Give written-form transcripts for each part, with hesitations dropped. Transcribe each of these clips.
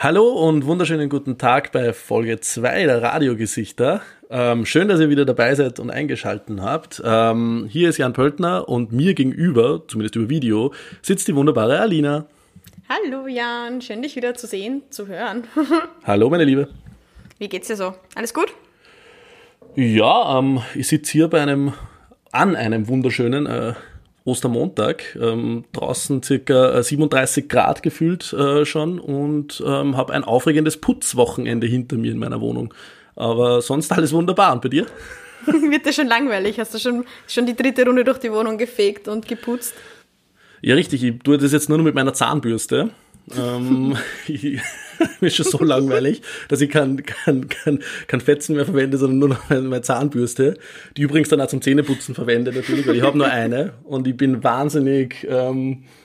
Hallo und wunderschönen guten Tag bei Folge 2 der Radiogesichter. Schön, dass ihr wieder dabei seid und eingeschaltet habt. Hier ist Jan Pöltner und mir gegenüber, zumindest über Video, sitzt die wunderbare Alina. Hallo Jan, schön dich wieder zu sehen, zu hören. Hallo meine Liebe. Wie geht's dir so? Alles gut? Ja, ich sitze hier an einem wunderschönen Ostermontag, draußen ca. 37 Grad gefühlt schon und habe ein aufregendes Putzwochenende hinter mir in meiner Wohnung. Aber sonst alles wunderbar. Und bei dir? Wird dir schon langweilig? Hast du schon die dritte Runde durch die Wohnung gefegt und geputzt? Ja, richtig. Ich tue das jetzt nur noch mit meiner Zahnbürste. Mir ist schon so langweilig, dass ich kein Fetzen mehr verwende, sondern nur noch meine Zahnbürste, die übrigens dann auch zum Zähneputzen verwende natürlich, weil ich habe nur eine und ich bin wahnsinniger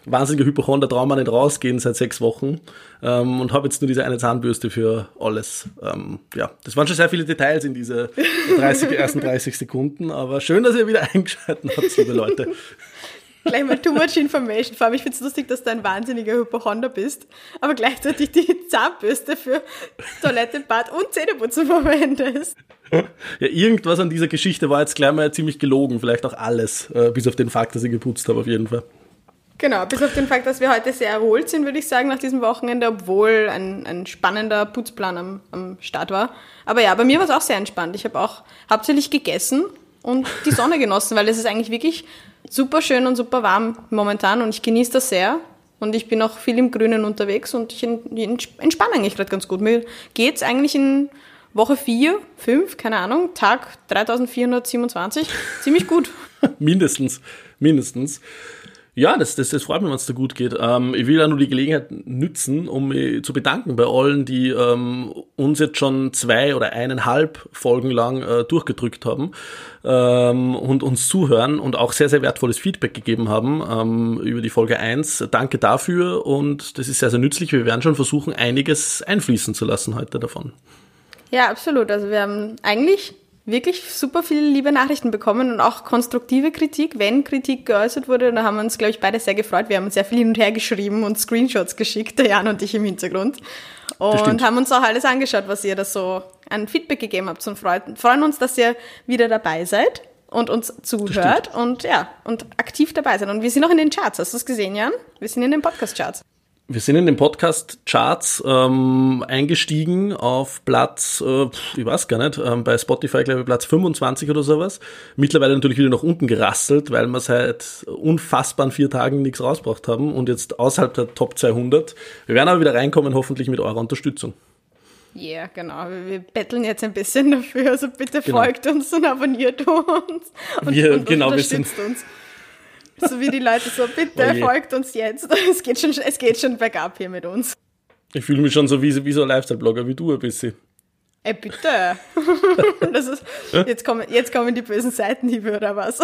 Hypochonder, traue mir nicht rausgehen seit 6 Wochen und habe jetzt nur diese eine Zahnbürste für alles. Das waren schon sehr viele Details in diese ersten 30 Sekunden, aber schön, dass ihr wieder eingeschaltet habt, liebe Leute. Gleich mal too much information. Vor allem, ich finde es lustig, dass du ein wahnsinniger Hypochonder bist, aber gleichzeitig die Zahnbürste für Toilette, Bad und Zähneputzen verwendest. Ja, irgendwas an dieser Geschichte war jetzt gleich mal ziemlich gelogen. Vielleicht auch alles, bis auf den Fakt, dass ich geputzt habe auf jeden Fall. Genau, bis auf den Fakt, dass wir heute sehr erholt sind, würde ich sagen, nach diesem Wochenende, obwohl ein spannender Putzplan am Start war. Aber ja, bei mir war es auch sehr entspannt. Ich habe auch hauptsächlich gegessen und die Sonne genossen, weil es ist eigentlich wirklich super schön und super warm momentan und ich genieße das sehr und ich bin auch viel im Grünen unterwegs und ich entspanne eigentlich gerade ganz gut. Mir geht es eigentlich in Woche 4, 5, keine Ahnung, Tag 3427, ziemlich gut. mindestens. Ja, das freut mich, wenn es dir gut geht. Ich will ja nur die Gelegenheit nützen, um mich zu bedanken bei allen, die uns jetzt schon 2 oder 1,5 Folgen lang durchgedrückt haben und uns zuhören und auch sehr, sehr wertvolles Feedback gegeben haben über die Folge 1. Danke dafür und das ist sehr, sehr nützlich. Wir werden schon versuchen, einiges einfließen zu lassen heute davon. Ja, absolut. Also wir haben eigentlich wirklich super viele liebe Nachrichten bekommen und auch konstruktive Kritik, wenn Kritik geäußert wurde. Da haben wir uns, glaube ich, beide sehr gefreut. Wir haben uns sehr viel hin und her geschrieben und Screenshots geschickt, der Jan und ich im Hintergrund. Und haben uns auch alles angeschaut, was ihr da so an Feedback gegeben habt. Und freuen uns, dass ihr wieder dabei seid und uns zuhört und aktiv dabei seid. Und wir sind auch in den Charts. Hast du es gesehen, Jan? Wir sind in den Podcast-Charts. Wir sind in den Podcast-Charts eingestiegen auf Platz, ich weiß gar nicht, bei Spotify, glaube ich, Platz 25 oder sowas. Mittlerweile natürlich wieder nach unten gerasselt, weil wir seit unfassbaren 4 Tagen nichts rausgebracht haben und jetzt außerhalb der Top 200. Wir werden aber wieder reinkommen, hoffentlich mit eurer Unterstützung. Ja, yeah, genau. Wir betteln jetzt ein bisschen dafür. Also bitte folgt uns und abonniert uns und unterstützt uns. So wie die Leute so, bitte folgt uns jetzt. Es geht schon bergab hier mit uns. Ich fühle mich schon so wie so ein Lifestyle-Blogger wie du ein bisschen. Bitte. Jetzt kommen die bösen Seitenhiebe oder was?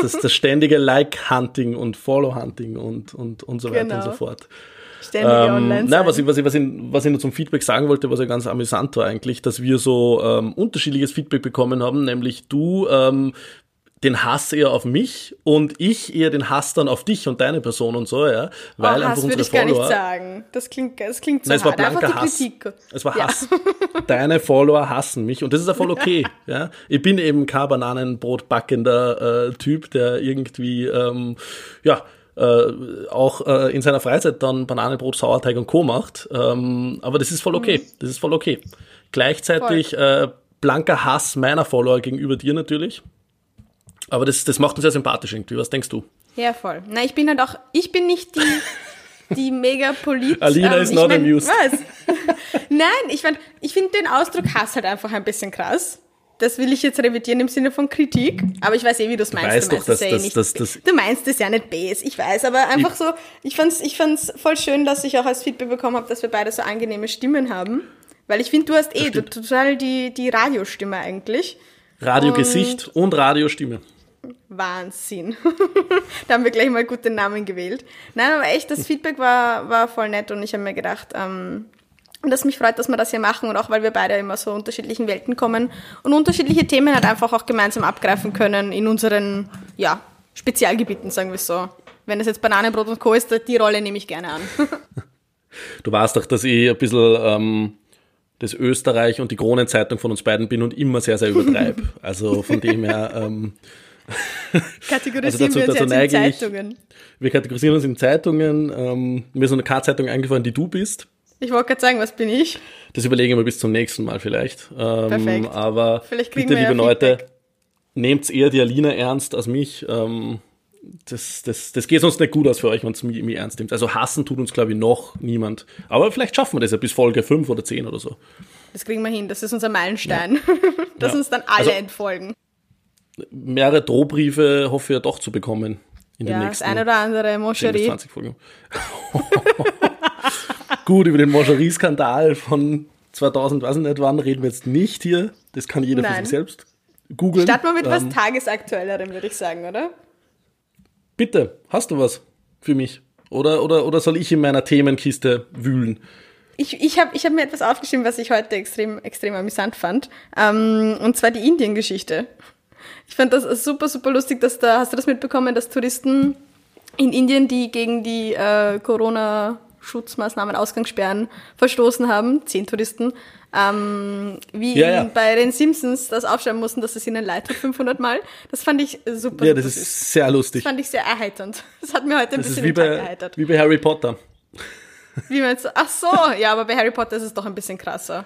Das ständige Like-Hunting und Follow-Hunting und so weiter und so fort. Ständige Online-Seiten. Nein, was ich nur zum Feedback sagen wollte, was ja ganz amüsant war eigentlich, dass wir so unterschiedliches Feedback bekommen haben, nämlich du den Hass eher auf mich und ich eher den Hass dann auf dich und deine Person und so, ja. Weil Hass würde ich gar nicht sagen. Das klingt so nein, es war blanker Hass. Kritik. Es war Hass. Deine Follower hassen mich und das ist ja voll okay. Ja. Ich bin eben kein Bananenbrotbackender Typ, der irgendwie auch in seiner Freizeit dann Bananenbrot, Sauerteig und Co. macht. Aber das ist voll okay. Das ist voll okay. Gleichzeitig blanker Hass meiner Follower gegenüber dir natürlich. Aber das macht uns sehr sympathisch irgendwie. Was denkst du? Ja, voll. Na, ich bin halt auch, ich bin nicht die mega polit. Alina ist not amused. Was? Nein, ich finde den Ausdruck Hass halt einfach ein bisschen krass. Das will ich jetzt revidieren im Sinne von Kritik. Aber ich weiß eh, wie du es meinst. Du meinst es ja nicht base. Ich weiß, aber einfach so, ich fand's voll schön, dass ich auch als Feedback bekommen habe, dass wir beide so angenehme Stimmen haben. Weil ich finde, du hast total die Radiostimme eigentlich. Radiogesicht und Radiostimme. Wahnsinn. Da haben wir gleich mal gute Namen gewählt. Nein, aber echt, das Feedback war voll nett und ich habe mir gedacht, dass mich freut, dass wir das hier machen und auch, weil wir beide immer so unterschiedlichen Welten kommen und unterschiedliche Themen halt einfach auch gemeinsam abgreifen können in unseren, Spezialgebieten, sagen wir es so. Wenn es jetzt Bananenbrot und Co. ist, die Rolle nehme ich gerne an. Du weißt doch, dass ich ein bisschen das Österreich und die Kronenzeitung von uns beiden bin und immer sehr, sehr übertreibe. Also von dem her... kategorisieren also wir uns in Zeitungen. Wir kategorisieren uns in Zeitungen. Mir ist noch keine Zeitung eingefallen, die du bist. Ich wollte gerade sagen, was bin ich? Das überlegen wir bis zum nächsten Mal vielleicht. Perfekt. Aber vielleicht bitte, liebe Leute, nehmt eher die Alina ernst als mich. Das geht sonst nicht gut aus für euch, wenn es mich ernst nimmt. Also hassen tut uns, glaube ich, noch niemand. Aber vielleicht schaffen wir das ja bis Folge 5 oder 10 oder so. Das kriegen wir hin. Das ist unser Meilenstein. Ja. Dass uns dann alle entfolgen. Mehrere Drohbriefe hoffe ich ja doch zu bekommen in den nächsten. Ja, das eine oder andere Moscherie. 20 Folgen. Gut, über den Moscherie-Skandal von 2000, weiß ich nicht wann, reden wir jetzt nicht hier. Das kann jeder für sich selbst googeln. Starten wir mit was Tagesaktuellerem, würde ich sagen, oder? Bitte, hast du was für mich? Oder soll ich in meiner Themenkiste wühlen? Ich hab mir etwas aufgeschrieben, was ich heute extrem amüsant fand. Und zwar die Indien-Geschichte. Ich fand das super, super lustig, dass da, hast du das mitbekommen, dass Touristen in Indien, die gegen die Corona-Schutzmaßnahmen, Ausgangssperren verstoßen haben, 10 Touristen, bei den Simpsons das aufschreiben mussten, dass es ihnen leid tut 500 Mal. Das fand ich super. Ja, das lustig. Ist sehr lustig. Das fand ich sehr erheiternd. Das hat mir heute ein bisschen den Tag erheitert. Wie bei Harry Potter. Wie meinst du? Ach so, ja, aber bei Harry Potter ist es doch ein bisschen krasser.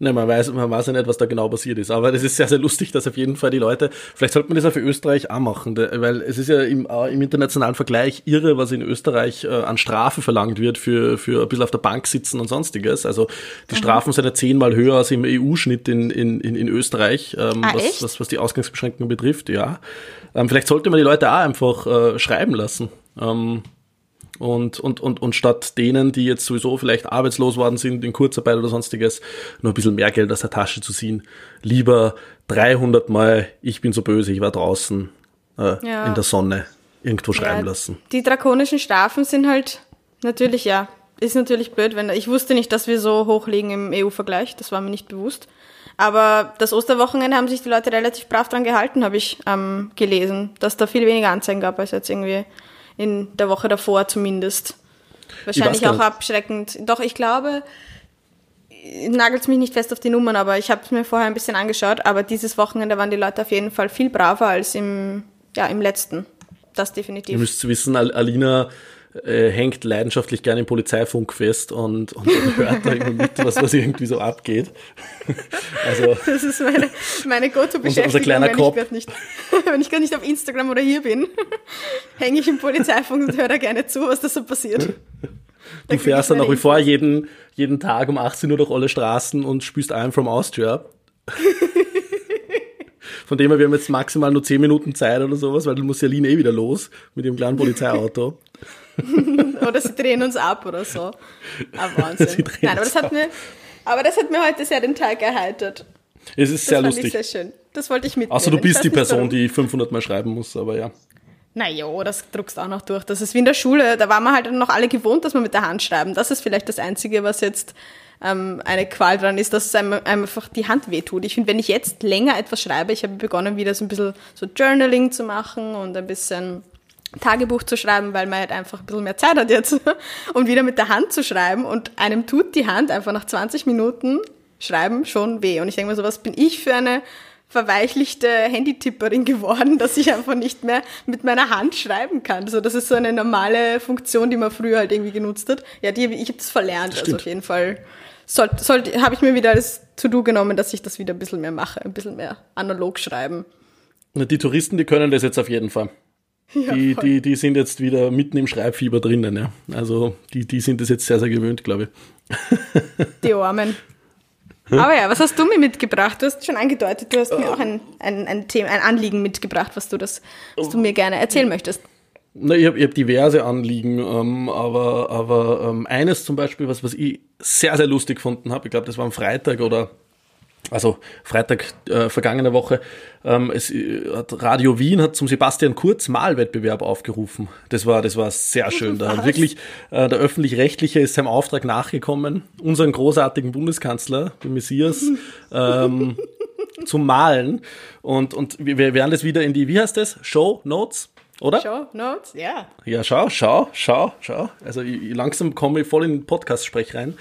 Nein, man weiß ja nicht, was da genau passiert ist, aber das ist sehr, sehr lustig, dass auf jeden Fall die Leute, vielleicht sollte man das auch für Österreich auch machen, weil es ist ja im internationalen Vergleich irre, was in Österreich an Strafe verlangt wird für ein bisschen auf der Bank sitzen und sonstiges. Also die Strafen sind ja 10-mal höher als im EU-Schnitt in Österreich, was die Ausgangsbeschränkungen betrifft, ja. Vielleicht sollte man die Leute auch einfach schreiben lassen. Und statt denen, die jetzt sowieso vielleicht arbeitslos worden sind, in Kurzarbeit oder sonstiges, noch ein bisschen mehr Geld aus der Tasche zu ziehen, lieber 300 Mal, ich bin so böse, ich war draußen in der Sonne, irgendwo schreiben lassen. Die drakonischen Strafen sind halt natürlich, ist natürlich blöd, ich wusste nicht, dass wir so hoch liegen im EU-Vergleich, das war mir nicht bewusst. Aber das Osterwochenende haben sich die Leute relativ brav dran gehalten, habe ich gelesen, dass da viel weniger Anzeigen gab, als jetzt irgendwie... in der Woche davor zumindest. Wahrscheinlich auch abschreckend. Doch, ich glaube, nagelt's mich nicht fest auf die Nummern, aber ich habe es mir vorher ein bisschen angeschaut, aber dieses Wochenende waren die Leute auf jeden Fall viel braver als im letzten. Das definitiv. Ihr müsst wissen, Alina hängt leidenschaftlich gerne im Polizeifunk fest und hört da immer mit, was irgendwie so abgeht. Also, das ist meine Go-To-Beschäftigung, wenn ich gerade nicht auf Instagram oder hier bin, hänge ich im Polizeifunk und höre da gerne zu, was da so passiert. Du fährst dann nach wie vor jeden Tag um 18 Uhr durch alle Straßen und spielst I'm from Austria. Von dem her, wir haben jetzt maximal nur 10 Minuten Zeit oder sowas, weil dann muss Aline wieder los mit ihrem kleinen Polizeiauto. Oder sie drehen uns ab oder so. Wahnsinn. Nein, aber das hat mir heute sehr den Tag erheitert. Es ist sehr lustig. Das fand ich sehr schön. Das wollte ich mitnehmen. Außer du bist die Person, die 500 Mal schreiben muss, aber ja. Naja, das druckst auch noch durch. Das ist wie in der Schule, da waren wir halt noch alle gewohnt, dass wir mit der Hand schreiben. Das ist vielleicht das Einzige, was jetzt eine Qual dran ist, dass es einem einfach die Hand wehtut. Ich finde, wenn ich jetzt länger etwas schreibe, ich habe begonnen, wieder so ein bisschen so Journaling zu machen und ein bisschen Tagebuch zu schreiben, weil man halt einfach ein bisschen mehr Zeit hat jetzt, und wieder mit der Hand zu schreiben, und einem tut die Hand einfach nach 20 Minuten Schreiben schon weh. Und ich denke mir so, was bin ich für eine verweichlichte Handytipperin geworden, dass ich einfach nicht mehr mit meiner Hand schreiben kann. Also das ist so eine normale Funktion, die man früher halt irgendwie genutzt hat. Ja, ich habe das verlernt, also auf jeden Fall. Habe ich mir wieder das To-Do genommen, dass ich das wieder ein bisschen mehr mache, ein bisschen mehr analog schreiben. Die Touristen, die können das jetzt auf jeden Fall. Ja, die sind jetzt wieder mitten im Schreibfieber drinnen, ja. Also die sind das jetzt sehr, sehr gewöhnt, glaube ich. Die Armen. Aber ja, was hast du mir mitgebracht? Du hast schon angedeutet, du hast mir auch ein Thema, ein Anliegen mitgebracht, was du mir gerne erzählen möchtest. Na, ich hab diverse Anliegen, aber eines zum Beispiel, was ich sehr, sehr lustig gefunden habe, ich glaube, das war am Freitag oder... Also Freitag vergangene Woche, Radio Wien hat zum Sebastian Kurz Malwettbewerb aufgerufen. Das war sehr schön. Da hat wirklich der Öffentlich-Rechtliche ist seinem Auftrag nachgekommen, unseren großartigen Bundeskanzler, den Messias, zu malen. Und wir werden das wieder in die, wie heißt das? Show Notes Oder? Shownotes, ja. Ja, schau. Also langsam komme ich voll in den Podcast-Sprech rein.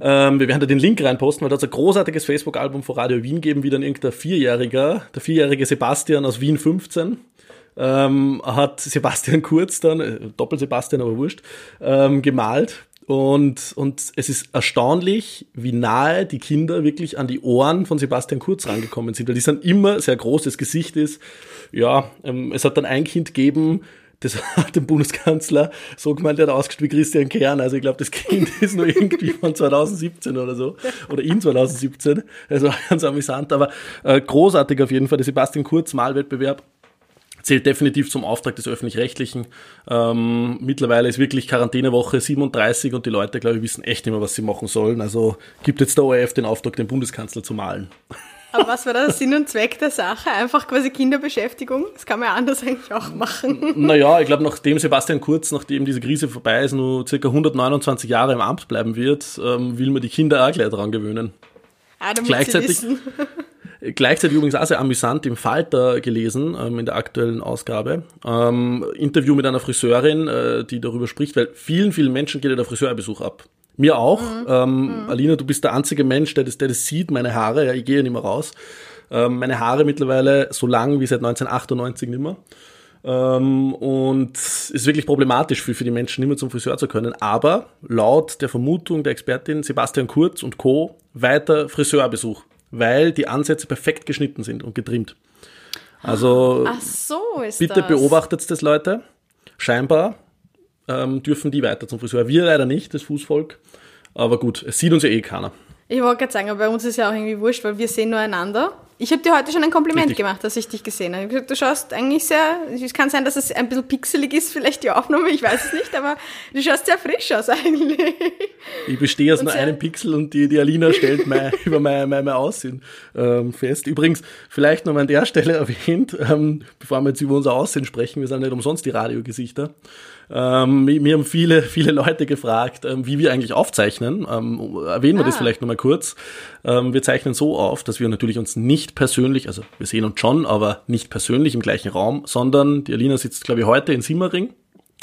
Wir werden da den Link reinposten, weil da hat es ein großartiges Facebook-Album von Radio Wien geben, wie dann irgendein Vierjähriger, der vierjährige Sebastian aus Wien 15, hat Sebastian Kurz dann, Doppel-Sebastian, aber wurscht, gemalt. Und es ist erstaunlich, wie nahe die Kinder wirklich an die Ohren von Sebastian Kurz rangekommen sind, weil die sind immer sehr groß, das Gesicht ist, ja, es hat dann ein Kind gegeben, das hat den Bundeskanzler so gemeint, der hat ausgespielt wie Christian Kern, also ich glaube, das Kind ist nur irgendwie von 2017 oder so, oder in 2017, das war ganz amüsant, aber großartig auf jeden Fall, der Sebastian Kurz Malwettbewerb. Zählt definitiv zum Auftrag des Öffentlich-Rechtlichen. Mittlerweile ist wirklich Quarantänewoche 37 und die Leute, glaube ich, wissen echt nicht mehr, was sie machen sollen. Also gibt jetzt der ORF den Auftrag, den Bundeskanzler zu malen. Aber was war da der Sinn und Zweck der Sache? Einfach quasi Kinderbeschäftigung? Das kann man ja anders eigentlich auch machen. Naja, ich glaube, nachdem Sebastian Kurz, nachdem diese Krise vorbei ist, nur ca. 129 Jahre im Amt bleiben wird, will man die Kinder auch gleich daran gewöhnen. Ah, damit gleichzeitig, sie wissen. Gleichzeitig übrigens auch sehr amüsant im Falter gelesen, in der aktuellen Ausgabe. Interview mit einer Friseurin, die darüber spricht, weil vielen Menschen geht ja der Friseurbesuch ab. Mir auch. Alina, du bist der einzige Mensch, der das sieht, meine Haare. Ja, ich gehe ja nicht mehr raus. Meine Haare mittlerweile so lang wie seit 1998 nicht mehr. Und es ist wirklich problematisch für die Menschen, nicht mehr zum Friseur zu können. Aber laut der Vermutung der Expertin Sebastian Kurz und Co. weiter Friseurbesuch. Weil die Ansätze perfekt geschnitten sind und getrimmt. Also ach so ist bitte das. Beobachtet das, Leute. Scheinbar dürfen die weiter zum Friseur. Wir leider nicht, das Fußvolk. Aber gut, es sieht uns ja eh keiner. Ich wollte gerade sagen, aber bei uns ist ja auch irgendwie wurscht, weil wir sehen nur einander. Ich habe dir heute schon ein Kompliment gemacht, dass ich dich gesehen habe. Ich habe gesagt, du schaust eigentlich sehr, es kann sein, dass es ein bisschen pixelig ist, vielleicht die Aufnahme, ich weiß es nicht, aber du schaust sehr frisch aus eigentlich. Ich bestehe aus nur einem Pixel und die Alina stellt über mein Aussehen fest. Übrigens, vielleicht nochmal an der Stelle erwähnt, bevor wir jetzt über unser Aussehen sprechen, wir sind nicht umsonst die Radiogesichter. Mir haben viele Leute gefragt, wie wir eigentlich aufzeichnen. Erwähnen wir das vielleicht nochmal kurz. Wir zeichnen so auf, dass wir natürlich uns nicht persönlich, also wir sehen uns schon, aber nicht persönlich im gleichen Raum, sondern die Alina sitzt, glaube ich, heute in Simmering.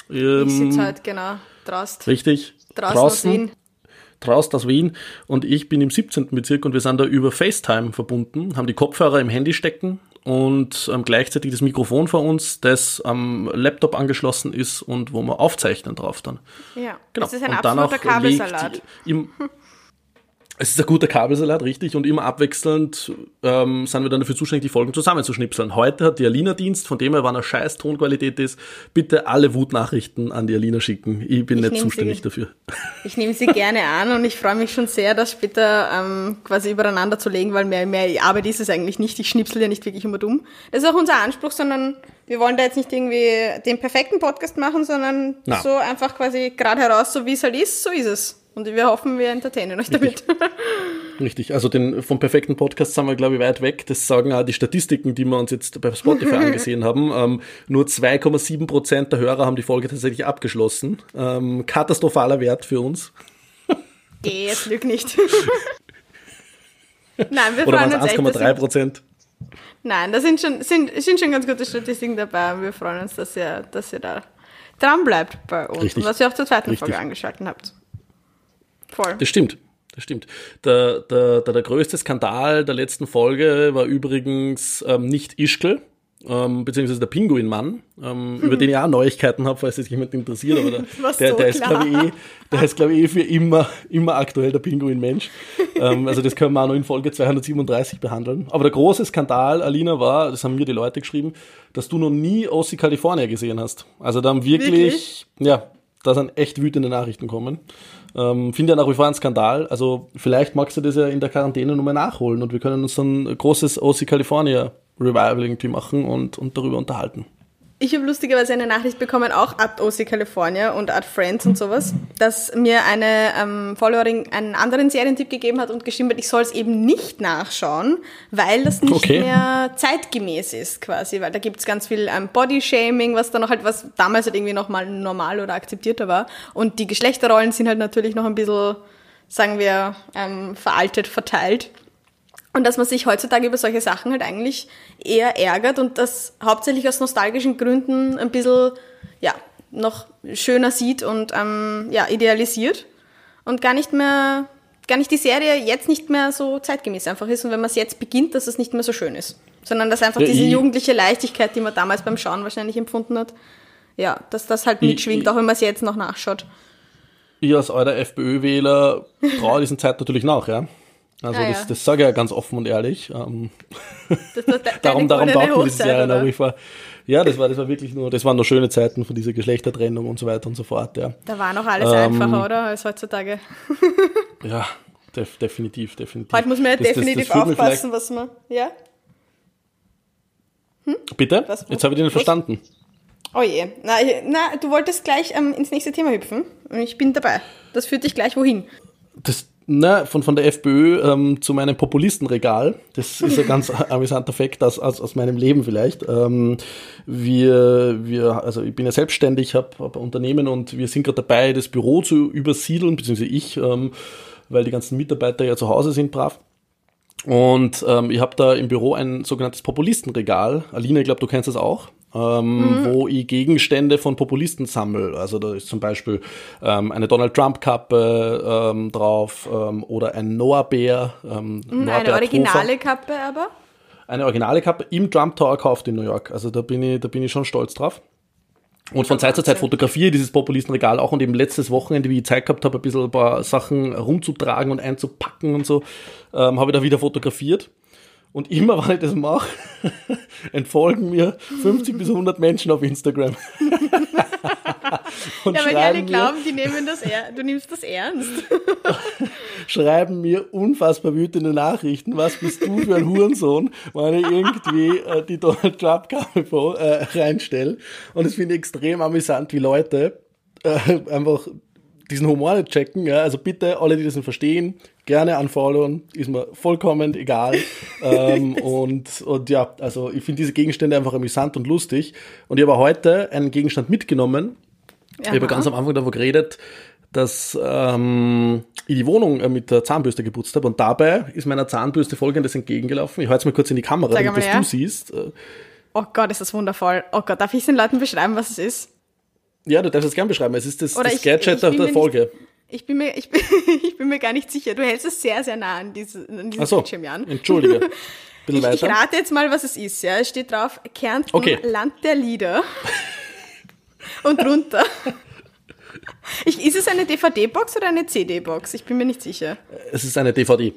Ich sitze heute, genau, Trausten. Richtig. Trausten aus Wien. Und ich bin im 17. Bezirk und wir sind da über FaceTime verbunden, haben die Kopfhörer im Handy stecken und gleichzeitig das Mikrofon vor uns, das am Laptop angeschlossen ist und wo wir aufzeichnen drauf dann. Ja, genau. Das ist ein absoluter Kabelsalat. Es ist ein guter Kabelsalat, richtig, und immer abwechselnd sind wir dann dafür zuständig, die Folgen zusammenzuschnipseln. Heute hat die Alina Dienst, von dem her, wann eine scheiß Tonqualität ist, bitte alle Wutnachrichten an die Alina schicken. Ich bin nicht zuständig dafür. Ich nehme sie gerne an und ich freue mich schon sehr, das später quasi übereinander zu legen, weil mehr Arbeit ist es eigentlich nicht. Ich schnipsel ja nicht wirklich immer dumm. Das ist auch unser Anspruch, sondern wir wollen da jetzt nicht irgendwie den perfekten Podcast machen, sondern so einfach quasi gerade heraus, so wie es halt ist, so ist es. Und wir hoffen, wir entertainen euch damit. Richtig, also vom perfekten Podcast sind wir, glaube ich, weit weg. Das sagen auch die Statistiken, die wir uns jetzt bei Spotify angesehen haben. Nur 2,7% der Hörer haben die Folge tatsächlich abgeschlossen. Katastrophaler Wert für uns. Geh, jetzt lüg nicht. Nein, wir freuen uns echt. Oder 1,3%. Nein, da sind schon ganz gute Statistiken dabei. Und wir freuen uns, dass ihr da dran bleibt bei uns. Richtig. Und dass ihr auch zur zweiten Folge angeschaltet habt. Voll. Das stimmt. Der größte Skandal der letzten Folge war übrigens nicht Ischgl, beziehungsweise der Pinguinmann, über den ich auch Neuigkeiten habe, falls es jemand interessiert. Aber der ist, glaube ich, für immer aktuell der Pinguinmensch. Also das können wir auch noch in Folge 237 behandeln. Aber der große Skandal, Alina, war, das haben mir die Leute geschrieben, dass du noch nie O.C. California gesehen hast. Also da haben wirklich? Ja, da sind echt wütende Nachrichten kommen. Finde ja nach wie vor einen Skandal. Also vielleicht magst du das ja in der Quarantäne nochmal nachholen und wir können uns dann ein großes O.C. California Revival irgendwie machen und darüber unterhalten. Ich habe lustigerweise eine Nachricht bekommen, auch at O.C. California und at Friends und sowas, dass mir eine Followerin einen anderen Serientipp gegeben hat und geschrieben hat, ich soll es eben nicht nachschauen, weil das nicht mehr zeitgemäß ist quasi, weil da gibt es ganz viel Bodyshaming, was dann noch halt, was damals halt irgendwie nochmal normal oder akzeptierter war, und die Geschlechterrollen sind halt natürlich noch ein bisschen, sagen wir, veraltet verteilt. Und dass man sich heutzutage über solche Sachen halt eigentlich eher ärgert und das hauptsächlich aus nostalgischen Gründen ein bisschen, ja, noch schöner sieht und idealisiert und gar nicht die Serie jetzt nicht mehr so zeitgemäß einfach ist und wenn man es jetzt beginnt, dass es nicht mehr so schön ist, sondern dass einfach diese jugendliche Leichtigkeit, die man damals beim Schauen wahrscheinlich empfunden hat, ja, dass das halt mitschwingt, auch wenn man es jetzt noch nachschaut. Ihr als eurer FPÖ-Wähler traue diesen Zeit natürlich nach, ja? Also das sage ich ja ganz offen und ehrlich. Darum taugt mir diese Serie nach wie vor. Ja, das waren noch schöne Zeiten von dieser Geschlechtertrennung und so weiter und so fort, ja. Da war noch alles einfacher, oder? Als heutzutage. Ja, definitiv. Heute muss man ja definitiv aufpassen, was man, ja? Hm? Bitte? Jetzt habe ich den verstanden. Oh je. Na, du wolltest gleich ins nächste Thema hüpfen und ich bin dabei. Das führt dich gleich wohin. Von der FPÖ zu meinem Populistenregal. Das ist ein ganz amüsanter Fakt aus meinem Leben vielleicht. Also ich bin ja selbstständig, habe ein Unternehmen und wir sind gerade dabei, das Büro zu übersiedeln, beziehungsweise ich, weil die ganzen Mitarbeiter ja zu Hause sind, brav. Und ich habe da im Büro ein sogenanntes Populistenregal. Alina, ich glaube, du kennst das auch. Wo ich Gegenstände von Populisten sammle. Also da ist zum Beispiel eine Donald Trump-Kappe drauf oder ein Noah-Bär. Eine originale Kappe aber? Eine originale Kappe im Trump Tower gekauft in New York. Also da bin ich schon stolz drauf. Und von Zeit zu Zeit fotografiere ich dieses Populistenregal auch und eben letztes Wochenende, wie ich Zeit gehabt habe, ein bisschen ein paar Sachen rumzutragen und einzupacken und so, habe ich da wieder fotografiert. Und immer, wenn ich das mache, entfolgen mir 50 bis 100 Menschen auf Instagram. Und ja, weil die alle glauben, du nimmst das ernst. Schreiben mir unfassbar wütende Nachrichten, was bist du für ein Hurensohn, wenn ich irgendwie die Donald Trump-Kappe reinstelle. Und das finde ich extrem amüsant, wie Leute einfach diesen Humor nicht checken. Ja? Also bitte, alle, die das nicht verstehen, gerne unfollowen, ist mir vollkommen egal. Also ich finde diese Gegenstände einfach amüsant und lustig. Und ich habe heute einen Gegenstand mitgenommen. Aha. Ich habe ganz am Anfang darüber geredet, dass ich die Wohnung mit der Zahnbürste geputzt habe. Und dabei ist meiner Zahnbürste Folgendes entgegengelaufen. Ich halte es mal kurz in die Kamera, damit das du siehst. Oh Gott, ist das wundervoll. Oh Gott, darf ich den Leuten beschreiben, was es ist? Ja, du darfst es gern beschreiben. Es ist das Gadget auf der Folge. Ich bin mir gar nicht sicher. Du hältst es sehr, sehr nah an diesem Bildschirm, Jan. Entschuldige. Ich rate jetzt mal, was es ist. Ja. Es steht drauf, Kärnten, okay. Land der Lieder. Und runter. Ist es eine DVD-Box oder eine CD-Box? Ich bin mir nicht sicher. Es ist eine DVD.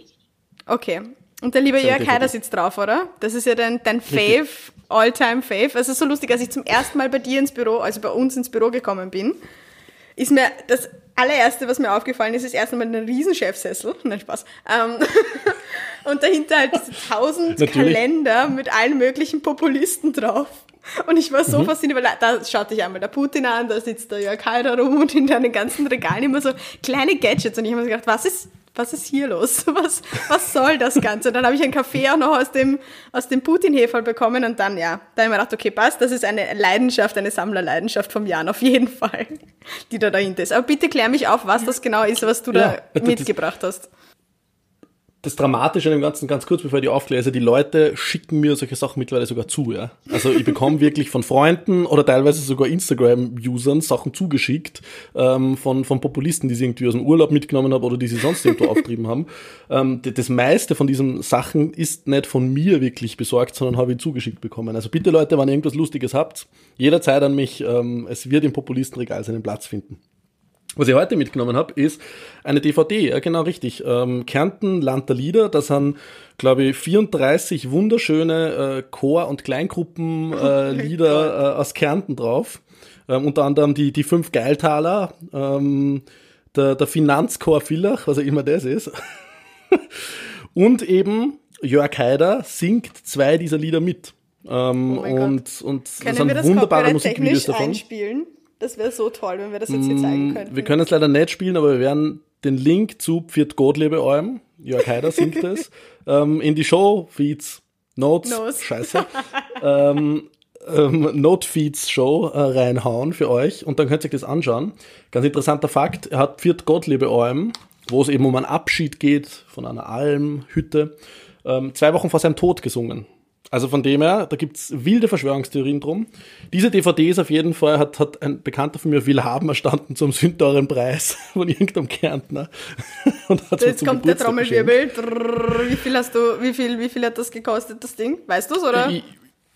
Okay. Und der liebe Jörg Haider sitzt drauf, oder? Das ist ja dein Fave, All-Time-Fave. Also so lustig, als ich zum ersten Mal bei uns ins Büro gekommen bin, ist mir das allererste, was mir aufgefallen ist, ist erst einmal ein Riesenchefsessel. Nein, Spaß. Und dahinter halt diese 1000 Kalender mit allen möglichen Populisten drauf. Und ich war so fasziniert, weil da schaut dich einmal der Putin an, da sitzt der Jörg Haider rum und hinter den ganzen Regalen immer so kleine Gadgets. Und ich habe mir gedacht, was ist hier los? Was soll das Ganze? Und dann habe ich einen Kaffee auch noch aus dem Putin-Heferl bekommen und dann habe ich mir gedacht, okay, passt, das ist eine Leidenschaft, eine Sammlerleidenschaft vom Jan auf jeden Fall, die da dahinter ist. Aber bitte klär mich auf, was das genau ist, was du da mitgebracht hast. Das Dramatische an dem Ganzen, ganz kurz, bevor ich die aufkläre, die Leute schicken mir solche Sachen mittlerweile sogar zu, ja. Also ich bekomme wirklich von Freunden oder teilweise sogar Instagram-Usern Sachen zugeschickt von Populisten, die sie irgendwie aus dem Urlaub mitgenommen haben oder die sie sonst irgendwo auftrieben haben. Das meiste von diesen Sachen ist nicht von mir wirklich besorgt, sondern habe ich zugeschickt bekommen. Also bitte Leute, wenn ihr irgendwas Lustiges habt, jederzeit an mich. Es wird im Populistenregal seinen Platz finden. Was ich heute mitgenommen habe, ist eine DVD, ja, genau richtig. Kärnten, Land der Lieder, da sind, glaube ich, 34 wunderschöne Chor- und Kleingruppenlieder aus Kärnten drauf. Unter anderem die 5 Geiltaler, der Finanzchor Villach, was auch immer das ist. Und eben Jörg Haider singt 2 dieser Lieder mit. Und das sind wunderbare Musikvideos davon. Einspielen? Das wäre so toll, wenn wir das jetzt hier zeigen könnten. Wir können es leider nicht spielen, aber wir werden den Link zu Pfiat Gottliebe Alm, Jörg Haider singt es, in die Show, Feeds, Notes. Scheiße, Note-Feeds Show reinhauen für euch und dann könnt ihr euch das anschauen. Ganz interessanter Fakt, er hat Pfiat Gottliebe Alm, wo es eben um einen Abschied geht von einer Almhütte, 2 Wochen vor seinem Tod gesungen. Also von dem her, da gibt's wilde Verschwörungstheorien drum. Diese DVD ist auf jeden Fall, hat ein Bekannter von mir will haben erstanden zum sündteuren Preis von irgendeinem Kärntner. Und hat's jetzt kommt Geburtstag der Trommelwirbel. Geschenkt. Wie viel hat das gekostet, das Ding? Weißt du's, oder?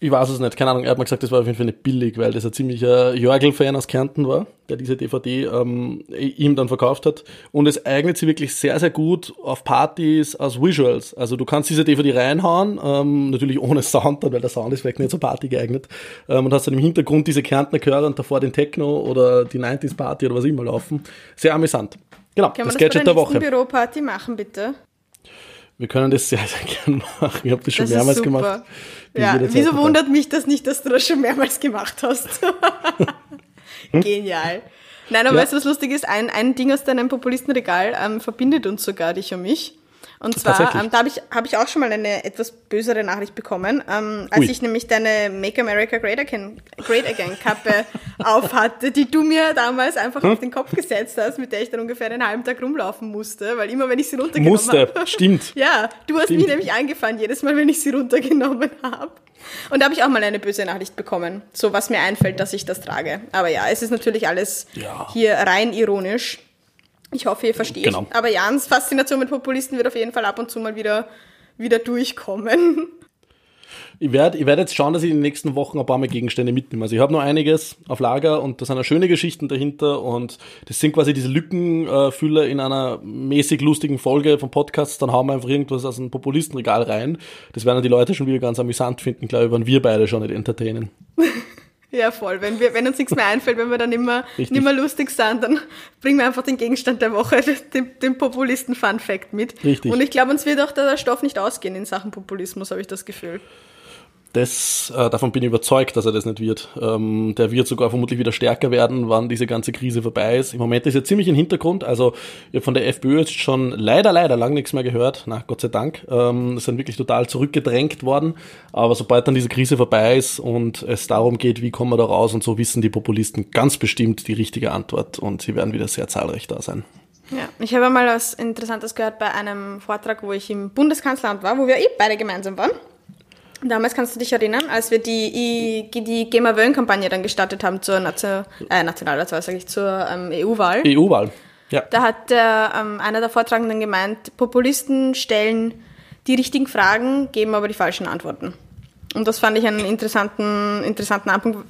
Ich weiß es nicht, keine Ahnung. Er hat mal gesagt, das war auf jeden Fall nicht billig, weil das ein ziemlicher Jörgl-Fan aus Kärnten war, der diese DVD ihm dann verkauft hat. Und es eignet sich wirklich sehr, sehr gut auf Partys als Visuals. Also du kannst diese DVD reinhauen, natürlich ohne Sound, weil der Sound ist vielleicht nicht zur Party geeignet. Und hast dann im Hintergrund diese Kärntner Chöre und davor den Techno oder die 90s Party oder was immer laufen. Sehr amüsant. Genau, das Gadget der Woche. Können wir das bei der nächsten Büroparty machen, bitte? Wir können das sehr, sehr gerne machen. Ich habe das schon mehrmals gemacht. Ja, wieso wundert mich das nicht, dass du das schon mehrmals gemacht hast? Genial. Nein, aber weißt du, was lustig ist? Ein Ding aus deinem Populistenregal verbindet uns sogar, dich und mich. Und zwar, da hab ich auch schon mal eine etwas bösere Nachricht bekommen, als ich nämlich deine Make America Great Again Kappe aufhatte, die du mir damals einfach auf den Kopf gesetzt hast, mit der ich dann ungefähr einen halben Tag rumlaufen musste, weil immer, wenn ich sie runtergenommen habe... stimmt. Ja, du hast mich nämlich angefangen, jedes Mal, wenn ich sie runtergenommen habe. Und da habe ich auch mal eine böse Nachricht bekommen, so was mir einfällt, dass ich das trage. Aber ja, es ist natürlich alles hier rein ironisch. Ich hoffe, ihr versteht. Genau. Aber Jans Faszination mit Populisten wird auf jeden Fall ab und zu mal wieder durchkommen. Ich werde jetzt schauen, dass ich in den nächsten Wochen ein paar mehr Gegenstände mitnehme. Also ich habe noch einiges auf Lager und da sind ja schöne Geschichten dahinter und das sind quasi diese Lückenfüller in einer mäßig lustigen Folge vom Podcast. Dann hauen wir einfach irgendwas aus dem Populistenregal rein. Das werden die Leute schon wieder ganz amüsant finden, klar, wenn wir beide schon nicht entertainen. Ja, voll. Wenn uns nichts mehr einfällt, wenn wir dann nimmer lustig sind, dann bringen wir einfach den Gegenstand der Woche, den Populisten-Fun-Fact mit. Richtig. Und ich glaube, uns wird auch der Stoff nicht ausgehen in Sachen Populismus, habe ich das Gefühl. Davon bin ich überzeugt, dass er das nicht wird. Der wird sogar vermutlich wieder stärker werden, wann diese ganze Krise vorbei ist. Im Moment ist er ziemlich im Hintergrund. Also von der FPÖ ist schon leider lang nichts mehr gehört. Na, Gott sei Dank. Sind wirklich total zurückgedrängt worden. Aber sobald dann diese Krise vorbei ist und es darum geht, wie kommen wir da raus, und so wissen die Populisten ganz bestimmt die richtige Antwort. Und sie werden wieder sehr zahlreich da sein. Ja, ich habe mal was Interessantes gehört bei einem Vortrag, wo ich im Bundeskanzleramt war, wo wir beide gemeinsam waren. Damals, kannst du dich erinnern, als wir die GEMA-Wöhn-Kampagne dann gestartet haben zur Nationalratswahl, sage ich, zur EU-Wahl. EU-Wahl, ja. Da hat einer der Vortragenden gemeint, Populisten stellen die richtigen Fragen, geben aber die falschen Antworten. Und das fand ich einen interessanten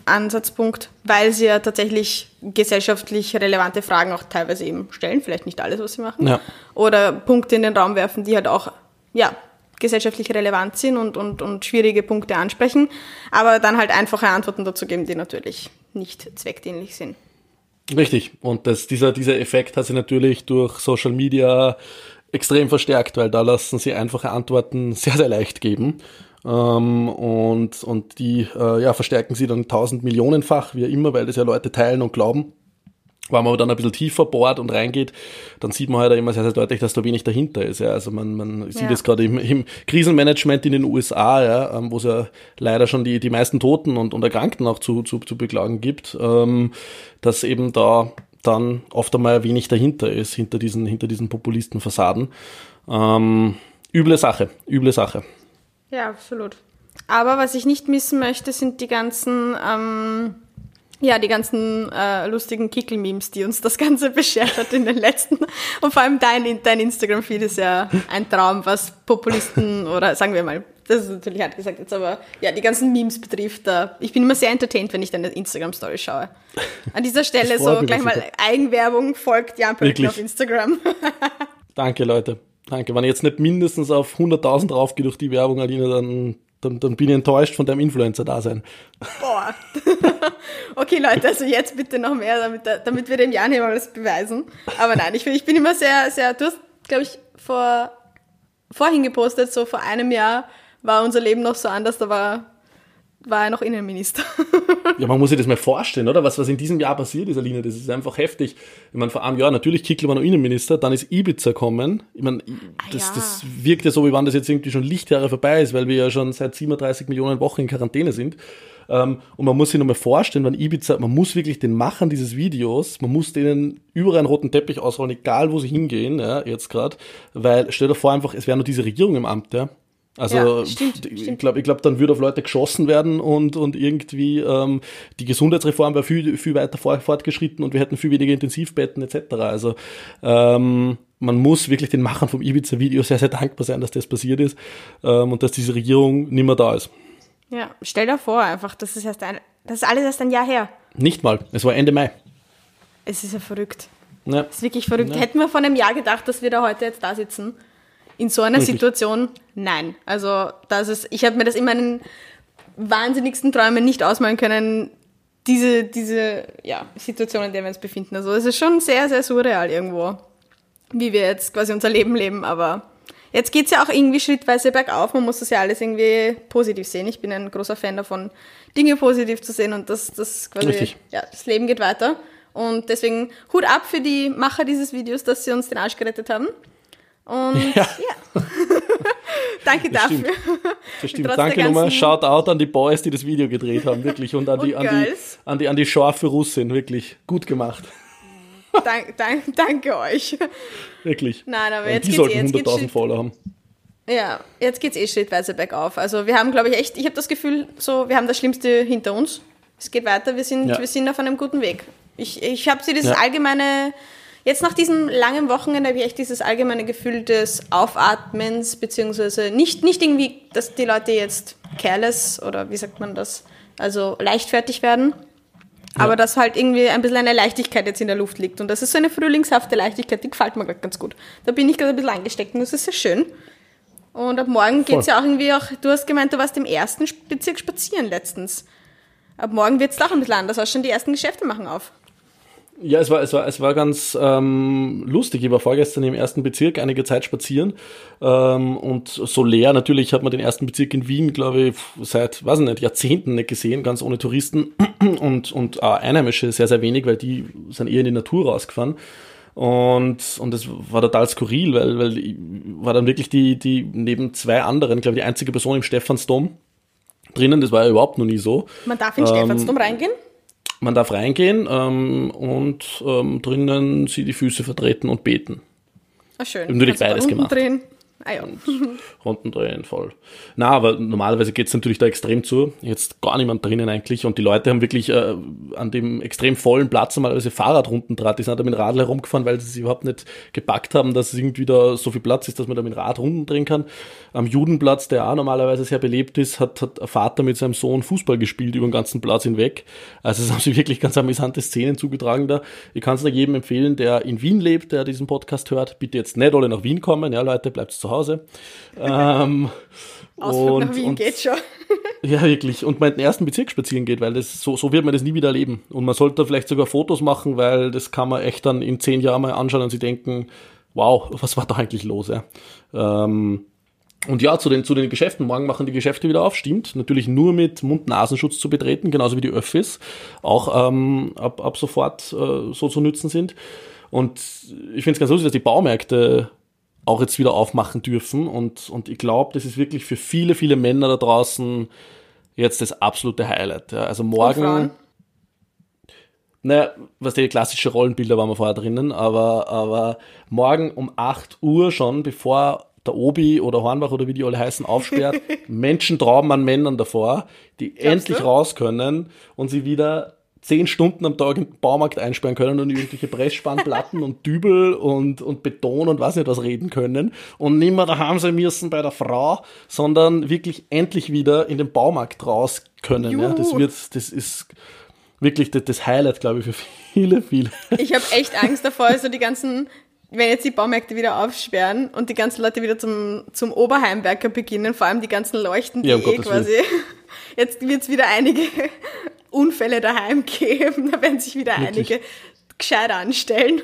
Ansatzpunkt, weil sie ja tatsächlich gesellschaftlich relevante Fragen auch teilweise eben stellen, vielleicht nicht alles, was sie machen, ja. Oder Punkte in den Raum werfen, die halt auch, ja, gesellschaftlich relevant sind und schwierige Punkte ansprechen, aber dann halt einfache Antworten dazu geben, die natürlich nicht zweckdienlich sind. Richtig. Und dieser Effekt hat sich natürlich durch Social Media extrem verstärkt, weil da lassen sie einfache Antworten sehr, sehr leicht geben. Und die verstärken sie dann 1.000 Millionenfach, wie immer, weil das ja Leute teilen und glauben. Wenn man dann ein bisschen tiefer bohrt und reingeht, dann sieht man halt immer sehr, sehr deutlich, dass da wenig dahinter ist. Ja. Also man sieht es gerade im Krisenmanagement in den USA, ja, wo es ja leider schon die meisten Toten und Erkrankten auch zu beklagen gibt, dass eben da dann oft einmal wenig dahinter ist, hinter diesen Populistenfassaden. Üble Sache. Ja, absolut. Aber was ich nicht missen möchte, sind die ganzen lustigen Kickel-Memes, die uns das Ganze beschert hat in den letzten. Und vor allem dein Instagram-Feed ist ja ein Traum, was Populisten oder sagen wir mal, das ist natürlich hart gesagt jetzt, aber ja, die ganzen Memes betrifft. Ich bin immer sehr entertained, wenn ich deine Instagram-Story schaue. An dieser Stelle so gleich mal Eigenwerbung, folgt Jan Pöltner auf Instagram. Danke, Leute. Danke. Wenn ich jetzt nicht mindestens auf 100.000 raufgehe durch die Werbung, Alina, dann bin ich enttäuscht von deinem Influencer-Dasein. Boah. Okay, Leute, also jetzt bitte noch mehr, damit wir dem Jan hier mal was beweisen. Aber nein, ich bin immer sehr, sehr, du hast, glaube ich, vorhin gepostet, so vor einem Jahr war unser Leben noch so anders, da war er noch Innenminister. Ja, man muss sich das mal vorstellen, oder? Was in diesem Jahr passiert ist, Alina, das ist einfach heftig. Ich meine, vor einem Jahr, natürlich Kickl war noch Innenminister, dann ist Ibiza gekommen. Ich meine, das wirkt ja so, wie wann das jetzt irgendwie schon Lichtjahre vorbei ist, weil wir ja schon seit 37 Millionen Wochen in Quarantäne sind. Und man muss sich nochmal vorstellen, wenn Ibiza, man muss wirklich den Machern dieses Videos, man muss denen überall einen roten Teppich ausrollen, egal wo sie hingehen, ja, jetzt gerade, weil stell dir vor einfach, es wäre nur diese Regierung im Amt, ja. Also ja, stimmt, ich glaube, dann würde auf Leute geschossen werden und irgendwie die Gesundheitsreform wäre viel weiter fortgeschritten und wir hätten viel weniger Intensivbetten etc. Also man muss wirklich den Machern vom Ibiza-Video sehr, sehr dankbar sein, dass das passiert ist und dass diese Regierung nicht mehr da ist. Ja, stell dir vor einfach, das ist alles erst ein Jahr her. Nicht mal, es war Ende Mai. Es ist ja verrückt. Ja. Es ist wirklich verrückt. Ja. Hätten wir vor einem Jahr gedacht, dass wir da heute jetzt da sitzen? In so einer Situation, nein. Also ich habe mir das in meinen wahnsinnigsten Träumen nicht ausmalen können, diese Situation, in der wir uns befinden. Also es ist schon sehr, sehr surreal irgendwo, wie wir jetzt quasi unser Leben leben. Aber jetzt geht's ja auch irgendwie schrittweise bergauf. Man muss das ja alles irgendwie positiv sehen. Ich bin ein großer Fan davon, Dinge positiv zu sehen und das quasi, richtig. Ja, das Leben geht weiter. Und deswegen Hut ab für die Macher dieses Videos, dass sie uns den Arsch gerettet haben. Und ja. Danke das dafür. Das stimmt. Danke nochmal. Shoutout an die Boys, die das Video gedreht haben, wirklich. Und an die scharfe Russin, wirklich. Gut gemacht. Danke euch. Wirklich. Nein, aber jetzt die sollten 100.000 Follower haben. Ja, jetzt geht's eh schrittweise bergauf. Also wir haben, glaube ich, ich habe das Gefühl, so, wir haben das Schlimmste hinter uns. Es geht weiter, wir sind auf einem guten Weg. Ich habe so dieses allgemeine... Jetzt nach diesem langen Wochenende habe ich echt dieses allgemeine Gefühl des Aufatmens, beziehungsweise nicht irgendwie, dass die Leute jetzt careless oder wie sagt man das, also leichtfertig werden, aber dass halt irgendwie ein bisschen eine Leichtigkeit jetzt in der Luft liegt. Und das ist so eine frühlingshafte Leichtigkeit, die gefällt mir gerade ganz gut. Da bin ich gerade ein bisschen angesteckt und das ist sehr schön. Und ab morgen geht es ja auch irgendwie auch, du hast gemeint, du warst im 1. Bezirk spazieren letztens. Ab morgen wird es doch ein bisschen anders aus, schon die ersten Geschäfte machen auf. Ja, es war ganz lustig. Ich war vorgestern im 1. Bezirk einige Zeit spazieren und so leer. Natürlich hat man den 1. Bezirk in Wien, glaube ich, seit, weiß ich nicht, Jahrzehnten nicht gesehen, ganz ohne Touristen und Einheimische sehr, sehr wenig, weil die sind eher in die Natur rausgefahren. Und das war total skurril, weil ich war dann wirklich die neben zwei anderen, glaube ich, die einzige Person im Stephansdom drinnen. Das war ja überhaupt noch nie so. Man darf in den Stephansdom reingehen? Man darf reingehen und drinnen sie die Füße vertreten und beten. Ah, schön. Natürlich beides gemacht. Runden drehen. Ah ja. Runden drehen, voll. Na, aber normalerweise geht es natürlich da extrem zu. Jetzt gar niemand drinnen eigentlich. Und die Leute haben wirklich an dem extrem vollen Platz normalerweise Fahrradrunden dran. Die sind da mit dem Rad herumgefahren, weil sie überhaupt nicht gepackt haben, dass es irgendwie da so viel Platz ist, dass man da mit dem Rad Runden drehen kann. Am Judenplatz, der auch normalerweise sehr belebt ist, hat ein Vater mit seinem Sohn Fußball gespielt über den ganzen Platz hinweg. Also es haben sich wirklich ganz amüsante Szenen zugetragen da. Ich kann es da jedem empfehlen, der in Wien lebt, der diesen Podcast hört. Bitte jetzt nicht alle nach Wien kommen. Ja, Leute, bleibt zu Hause. Ausflug nach Wien geht schon. Ja, wirklich. Und mal in den 1. Bezirk spazieren geht, weil das so wird man das nie wieder erleben. Und man sollte vielleicht sogar Fotos machen, weil das kann man echt dann in 10 Jahren mal anschauen und sich denken, wow, was war da eigentlich los? Ja? Und ja, zu den Geschäften. Morgen machen die Geschäfte wieder auf, stimmt. Natürlich nur mit Mund-Nasenschutz zu betreten, genauso wie die Öffis auch ab sofort so zu nützen sind. Und ich finde es ganz lustig, dass die Baumärkte auch jetzt wieder aufmachen dürfen und ich glaube, das ist wirklich für viele, viele Männer da draußen jetzt das absolute Highlight. Ja. Also morgen, naja, was die klassischen Rollenbilder waren wir vorher drinnen, aber morgen um 8 Uhr schon, bevor der Obi oder Hornbach oder wie die alle heißen, aufsperrt, Menschen trauben an Männern davor, die endlich raus können und sie wieder 10 Stunden am Tag in den Baumarkt einsperren können und irgendwelche Pressspanplatten und Dübel und Beton und weiß nicht was reden können und nicht mehr daheim sein müssen bei der Frau, sondern wirklich endlich wieder in den Baumarkt raus können. Ja, das ist wirklich das Highlight, glaube ich, für viele, viele. Ich habe echt Angst davor, also wenn jetzt die Baumärkte wieder aufsperren und die ganzen Leute wieder zum Oberheimwerker beginnen, vor allem die ganzen Leuchten, die quasi... Jetzt wird es wieder einige Unfälle daheim geben, da werden sich wieder einige gescheit anstellen.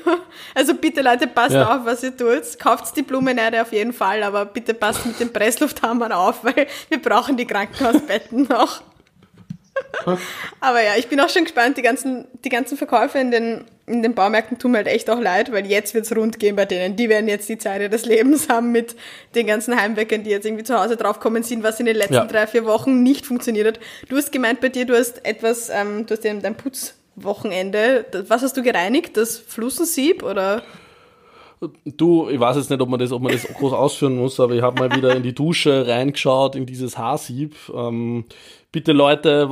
Also bitte Leute, passt auf, was ihr tut. Kauft die Blumenerde auf jeden Fall, aber bitte passt mit den Presslufthammern auf, weil wir brauchen die Krankenhausbetten noch. Aber ja, ich bin auch schon gespannt, die ganzen Verkäufe in den Baumärkten tun mir halt echt auch leid, weil jetzt wird es rund gehen bei denen. Die werden jetzt die Zeit ihres Lebens haben mit den ganzen Heimwerkern, die jetzt irgendwie zu Hause draufkommen sind, was in den letzten 3-4 Wochen nicht funktioniert hat. Du hast gemeint bei dir, du hast dein Putzwochenende, was hast du gereinigt? Das Flussensieb oder... Du, ich weiß jetzt nicht, ob man das groß ausführen muss, aber ich habe mal wieder in die Dusche reingeschaut, in dieses Haarsieb. Bitte Leute,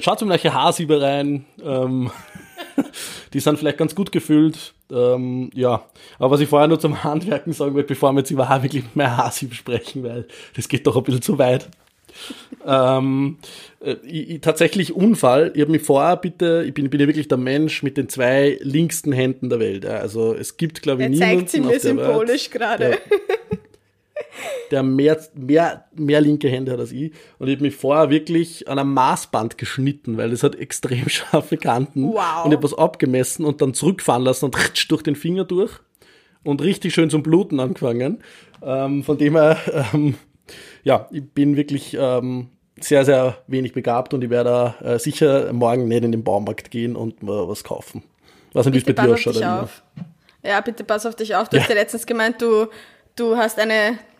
schaut zum gleichen Haarsiebe rein. Die sind vielleicht ganz gut gefüllt. Ja, aber was ich vorher nur zum Handwerken sagen wollte, bevor wir jetzt über wirklich mehr Haarsieb sprechen, weil das geht doch ein bisschen zu weit. Tatsächlich Unfall. Ich bin ja wirklich der Mensch mit den zwei linksten Händen der Welt. Also es gibt, glaube ich, niemanden. Zeigt sie mir symbolisch gerade. Der mehr linke Hände hat als ich. Und ich habe mich vorher wirklich an einem Maßband geschnitten, weil das hat extrem scharfe Kanten. Wow. Und ich habe was abgemessen und dann zurückfahren lassen und durch den Finger durch und richtig schön zum Bluten angefangen. Von dem her, ja, ich bin wirklich sehr, sehr wenig begabt und ich werde sicher morgen nicht in den Baumarkt gehen und mal was kaufen. Was nicht, wie es bei dir ausschaut. Ja, bitte pass auf dich auf. Du hast ja letztens gemeint, du hast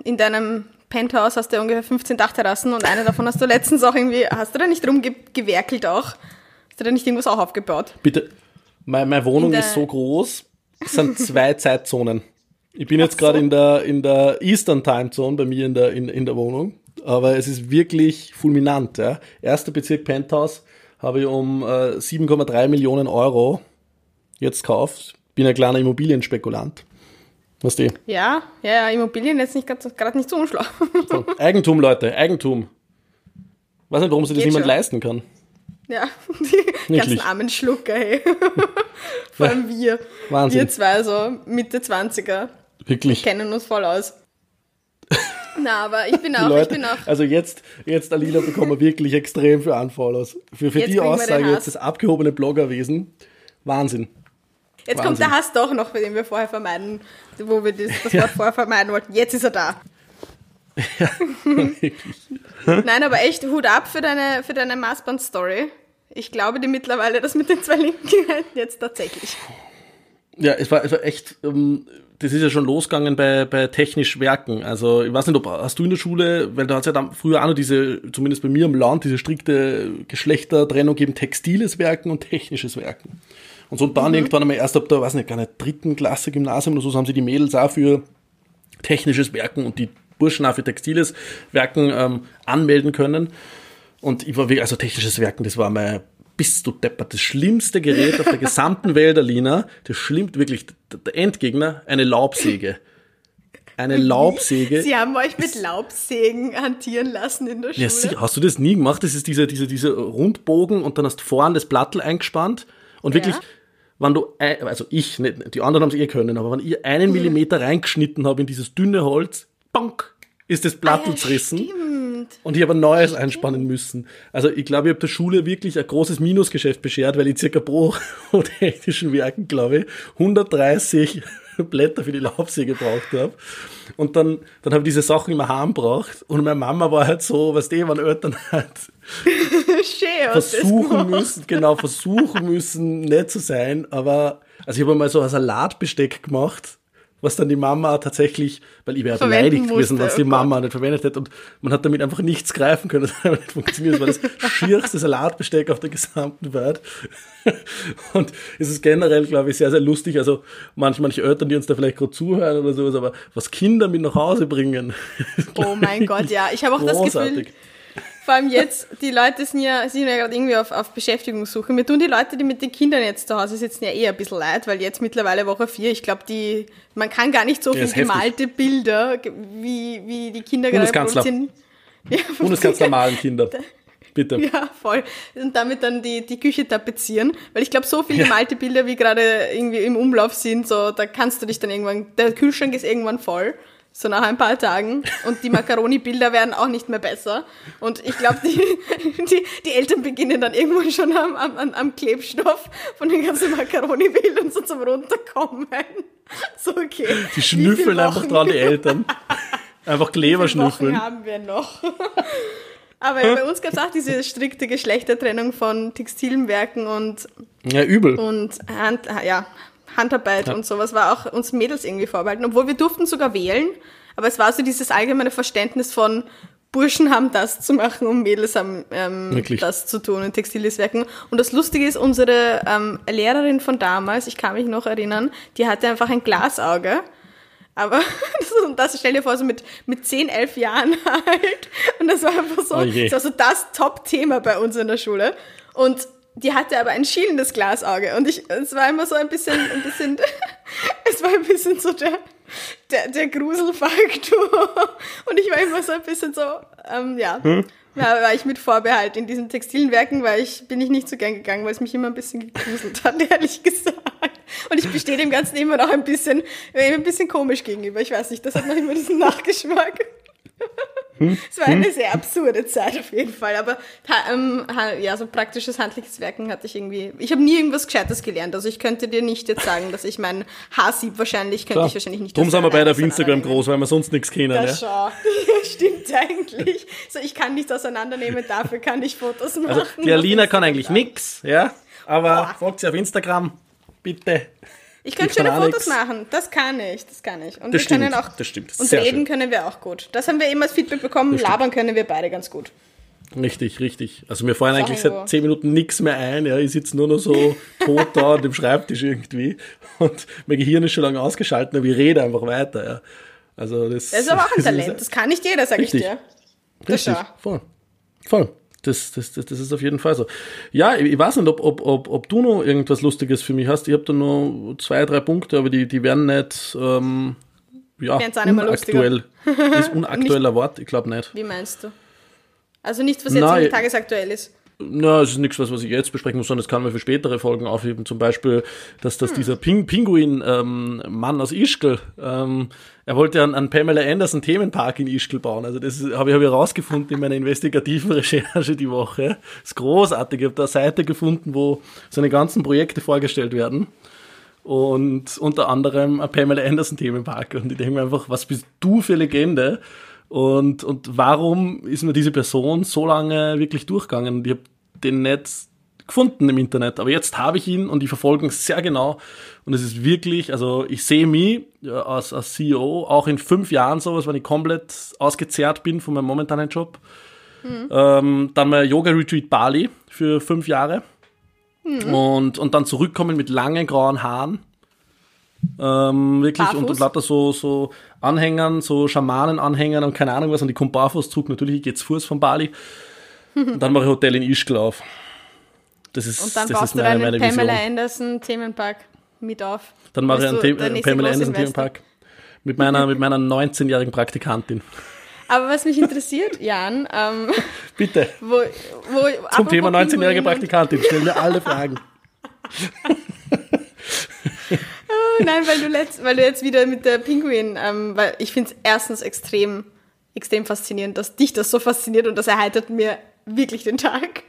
in deinem Penthouse hast du ungefähr 15 Dachterrassen und eine davon hast du letztens auch irgendwie, hast du da nicht rumgewerkelt auch? Hast du da nicht irgendwas auch aufgebaut? Bitte, meine Wohnung ist so groß, es sind 2 Zeitzonen. Ich bin jetzt gerade in der Eastern Time Zone bei mir in der Wohnung, aber es ist wirklich fulminant. Ja. Erster Bezirk Penthouse habe ich um 7,3 Millionen € jetzt gekauft. Bin ein kleiner Immobilienspekulant. Was die? Ja, Immobilien jetzt nicht gerade nicht so unschlau. So, Eigentum, Leute, Eigentum. Weiß nicht, warum sich das niemand leisten kann. Ja, die ganzen armen Schlucker, hey. Vor allem wir. Wahnsinn. Wir zwei, so Mitte 20er. Wirklich. Wir kennen uns voll aus. Na, aber ich bin auch. Also jetzt Alina, bekommen wir wirklich extrem für Unfollows. Für die Aussage, jetzt das abgehobene Bloggerwesen. Wahnsinn. Jetzt Wahnsinn. Kommt der Hass doch noch, den wir vorher vermeiden, wo wir das Wort vorher vermeiden wollten. Jetzt ist er da. Ja, nein, aber echt Hut ab für deine Maßband-Story. Ich glaube dir mittlerweile, das mit den zwei linken Händen jetzt tatsächlich. Ja, es war echt, das ist ja schon losgegangen bei technisch Werken. Also ich weiß nicht, hast du in der Schule, weil da hat es ja dann früher auch noch diese, zumindest bei mir im Land, diese strikte Geschlechtertrennung eben textiles Werken und technisches Werken. Und so dann irgendwann einmal erst ab der, weiß nicht, gar nicht, 3. Klasse Gymnasium oder so, haben sie die Mädels auch für technisches Werken und die Burschen auch für textiles Werken anmelden können. Und ich war wirklich, also technisches Werken, das war mein, bist du deppert, das schlimmste Gerät auf der gesamten Welt, Alina, das schlimmste, wirklich, der Endgegner, eine Laubsäge. Eine Laubsäge. Sie haben euch mit Laubsägen hantieren lassen in der Schule? Ja, sicher, hast du das nie gemacht? Das ist diese Rundbogen und dann hast du vorne das Blattl eingespannt und wirklich... Ja. Wenn du, also ich, nicht, die anderen haben es eh können, aber wenn ich einen Millimeter reingeschnitten habe in dieses dünne Holz, bonk, ist das Blatt zerrissen. Und ich habe ein neues einspannen müssen. Also ich glaube, ich habe der Schule wirklich ein großes Minusgeschäft beschert, weil ich circa pro technischen Werken, glaube ich, 130 Blätter für die Laubsäge gebraucht habe. Und dann habe ich diese Sachen immer heim gebraucht. Und meine Mama war halt so, weißt du, wenn Eltern halt versuchen müssen, nicht zu sein. Aber, also ich habe mal so ein Salatbesteck gemacht, was dann die Mama tatsächlich, weil ich wäre beleidigt gewesen, was die Mama nicht verwendet hätte. Und man hat damit einfach nichts greifen können. Das hat nicht funktioniert. Das war das schierste Salatbesteck auf der gesamten Welt. Und es ist generell, glaube ich, sehr, sehr lustig. Also manche Eltern, die uns da vielleicht gerade zuhören oder sowas, aber was Kinder mit nach Hause bringen. Oh mein Gott, ja. Ich habe auch großartig. Das Gefühl... Vor allem jetzt, die Leute sind ja gerade irgendwie auf Beschäftigungssuche. Mir tun die Leute, die mit den Kindern jetzt zu Hause sitzen, ja eh ein bisschen leid, weil jetzt mittlerweile Woche 4, ich glaube, man kann gar nicht so viel gemalte Bilder, wie die Kinder gerade produzieren. Bundeskanzler malen Kinder. Bitte. Ja, voll. Und damit dann die Küche tapezieren. Weil ich glaube, so viele gemalte Bilder, wie gerade irgendwie im Umlauf sind, so, da kannst du dich dann irgendwann, der Kühlschrank ist irgendwann voll. So nach ein paar Tagen. Und die Macaroni-Bilder werden auch nicht mehr besser. Und ich glaube, die Eltern beginnen dann irgendwann schon am Klebstoff von den ganzen Macaroni-Bildern so zum Runterkommen. So, okay. Die schnüffeln einfach dran, die Eltern. Einfach Kleber schnüffeln. Haben wir noch. Aber bei uns gab es auch diese strikte Geschlechtertrennung von Textilwerken und... Ja, übel. Und Handarbeit und sowas war auch uns Mädels irgendwie vorbehalten, obwohl wir durften sogar wählen, aber es war so dieses allgemeine Verständnis von Burschen haben das zu machen und Mädels haben das zu tun in Textilhilfswerken. Und das Lustige ist, unsere Lehrerin von damals, ich kann mich noch erinnern, die hatte einfach ein Glasauge. Aber das stell dir vor, so mit 10, 11 Jahren halt. Und das war einfach so, das war so das Top-Thema bei uns in der Schule. Und die hatte aber ein schielendes Glasauge. Und es war immer so ein bisschen es war ein bisschen so der Gruselfaktor. Und ich war immer so ein bisschen so, Ja, war ich mit Vorbehalt in diesen textilen Werken, weil bin ich nicht so gern gegangen, weil es mich immer ein bisschen gegruselt hat, ehrlich gesagt. Und ich bestehe dem Ganzen immer noch ein bisschen komisch gegenüber. Ich weiß nicht, das hat noch immer diesen Nachgeschmack. Es war eine sehr absurde Zeit auf jeden Fall, aber so praktisches handliches Werken hatte ich irgendwie, ich habe nie irgendwas Gescheites gelernt, also ich könnte dir nicht jetzt sagen, dass ich mein Haarsieb wahrscheinlich nicht. Darum sind wir beide auf Instagram groß, weil wir sonst nichts kennen. Ja, schau, stimmt eigentlich. So, ich kann nichts auseinandernehmen, dafür kann ich Fotos machen. Also, die Alina kann eigentlich nichts, ja, aber folgt sie auf Instagram, bitte. Ich kann schöne Fotos machen, das kann ich. Und das wir stimmt, können auch, das stimmt. Und reden schön. Können wir auch gut. Das haben wir eben als Feedback bekommen, labern können wir beide ganz gut. Richtig. Also mir fallen eigentlich seit 10 Minuten nichts mehr ein, ja, ich sitze nur noch so tot da an dem Schreibtisch irgendwie und mein Gehirn ist schon lange ausgeschaltet, aber ich rede einfach weiter, ja. Also das ist aber auch ein Talent, das kann nicht jeder, sage ich dir. Richtig, voll. Das ist auf jeden Fall so. Ja, ich weiß nicht, ob du noch irgendwas Lustiges für mich hast. Ich habe da noch 2, 3 Punkte, aber die werden nicht unaktuell. Das ist unaktueller nicht, Wort, ich glaube nicht. Wie meinst du? Also nichts, was jetzt tagesaktuell ist? Nein, es ist nichts, was ich jetzt besprechen muss, sondern das kann man für spätere Folgen aufheben. Zum Beispiel, dass dieser Pinguin-Mann aus Ischgl... Er wollte an Pamela Anderson Themenpark in Ischgl bauen. Also das habe ich herausgefunden in meiner investigativen Recherche die Woche. Das ist großartig. Ich habe da eine Seite gefunden, wo seine ganzen Projekte vorgestellt werden. Und unter anderem ein Pamela Anderson Themenpark. Und ich denke mir einfach, was bist du für Legende? Und warum ist mir diese Person so lange wirklich durchgegangen? Und ich habe den nicht gefunden im Internet, aber jetzt habe ich ihn und ich verfolge ihn sehr genau und es ist wirklich, also ich sehe mich als CEO auch in 5 Jahren sowas, wenn ich komplett ausgezehrt bin von meinem momentanen Job. Dann mein Yoga-Retreat Bali für 5 Jahre und dann zurückkommen mit langen grauen Haaren. Wirklich barfuß? Und lauter so Anhängern, so Schamanen-Anhängern und keine Ahnung was und ich komme barfuß zurück, natürlich ich gehe zu Fuß von Bali und dann mache ich Hotel in Ischgl auf. Und dann baust du deinen Pamela Anderson Themenpark mit auf. Dann mache ich einen Pamela Anderson Themenpark mit meiner 19-jährigen Praktikantin. Aber was mich interessiert, Jan, bitte. Zum Thema 19-jährige Praktikantin, stell mir alle Fragen. Nein, weil du jetzt wieder mit der Pinguin, weil ich finde es erstens extrem faszinierend, dass dich das so fasziniert und das erheitert mir wirklich den Tag.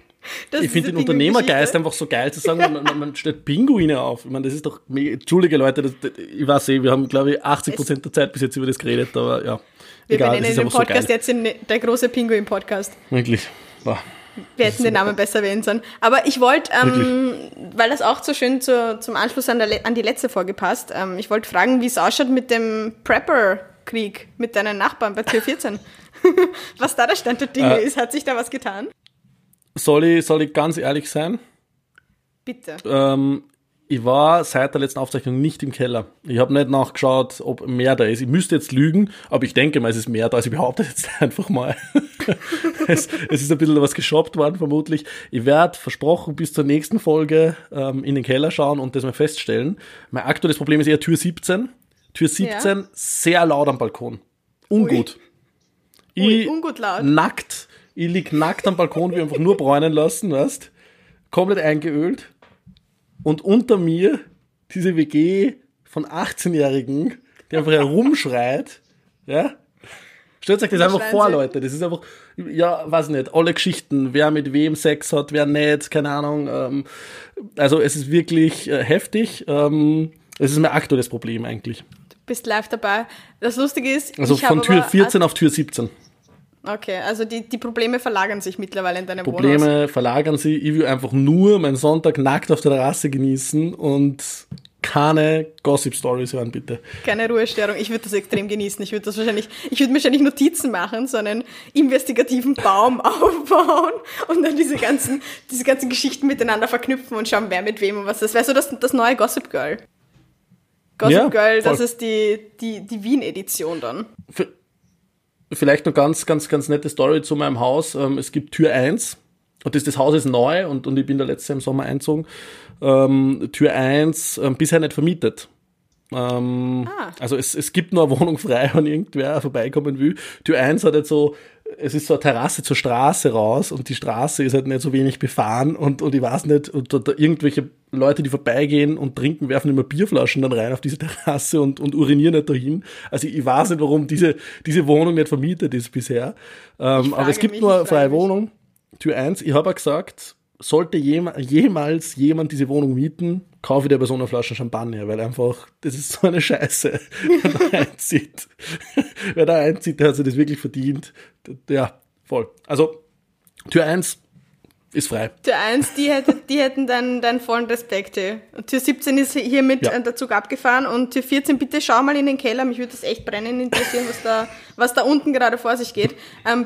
Ich finde den Unternehmergeist einfach so geil zu sagen, man stellt Pinguine auf. Ich meine, das ist doch mega. Entschuldige Leute, ich weiß eh, wir haben, glaube ich, 80% der Zeit bis jetzt über das geredet, aber ja. Wir benennen den Podcast so jetzt in der große Pinguin-Podcast. Wirklich. Wow. Wir hätten den Namen besser wählen sollen. Aber ich wollte, weil das auch so schön zum Anschluss an die letzte Folge passt, ich wollte fragen, wie es ausschaut mit dem Prepper-Krieg mit deinen Nachbarn bei Tür 14. Was da der Stand der Dinge ist, hat sich da was getan? Soll ich ganz ehrlich sein? Bitte. Ich war seit der letzten Aufzeichnung nicht im Keller. Ich habe nicht nachgeschaut, ob mehr da ist. Ich müsste jetzt lügen, aber ich denke mal, es ist mehr da. Also ich behaupte jetzt einfach mal. es ist ein bisschen was geshoppt worden, vermutlich. Ich werde versprochen bis zur nächsten Folge in den Keller schauen und das mal feststellen. Mein aktuelles Problem ist eher Tür 17. Tür 17, ja. Sehr laut am Balkon. Ungut. Ui, ungut laut. Nackt. Ich lieg nackt am Balkon, wie einfach nur bräunen lassen, weißt? Komplett eingeölt. Und unter mir diese WG von 18-Jährigen, die einfach herumschreit, ja? Stellt euch das einfach vor, Leute. Das ist einfach, ja, weiß nicht, alle Geschichten, wer mit wem Sex hat, wer nicht, keine Ahnung. Also es ist wirklich heftig. Es ist mein aktuelles Problem eigentlich. Du bist live dabei. Das Lustige ist, also ich habe von Tür 14 auf Tür 17. Okay, also die Probleme verlagern sich mittlerweile in deinem Wohnhaus. Probleme verlagern sich. Ich will einfach nur meinen Sonntag nackt auf der Terrasse genießen und keine Gossip-Stories hören, bitte. Keine Ruhestörung. Ich würde das extrem genießen. Ich würde wahrscheinlich Notizen machen, so einen investigativen Baum aufbauen und dann diese ganzen Geschichten miteinander verknüpfen und schauen, wer mit wem und was das wäre. So das neue Gossip Girl. Gossip Girl, voll. Das ist die Wien-Edition dann. Vielleicht noch ganz, ganz, ganz nette Story zu meinem Haus. Es gibt Tür 1. Und das Haus ist neu und ich bin da letztes Jahr im Sommer eingezogen. Tür 1, bisher nicht vermietet. Also es gibt nur eine Wohnung frei, wenn irgendwer vorbeikommen will. Tür 1 hat jetzt so, es ist so eine Terrasse zur Straße raus und die Straße ist halt nicht so wenig befahren und ich weiß nicht, und da irgendwelche Leute, die vorbeigehen und trinken, werfen immer Bierflaschen dann rein auf diese Terrasse und urinieren nicht dahin. Also ich weiß nicht, warum diese Wohnung nicht vermietet ist bisher. Aber es gibt nur eine freie Wohnung. Tür 1, ich habe auch gesagt, sollte jemals jemand diese Wohnung mieten, kaufe ich der Person eine Flasche Champagner, weil einfach, das ist so eine Scheiße, wer da einzieht. Wer da einzieht, der hat sich das wirklich verdient. Ja, voll. Also, Tür 1 ist frei. Tür 1, die hätten dann vollen Respekt. Und Tür 17 ist hiermit der Zug abgefahren und Tür 14, bitte schau mal in den Keller, mich würde das echt brennend interessieren, was da unten gerade vor sich geht.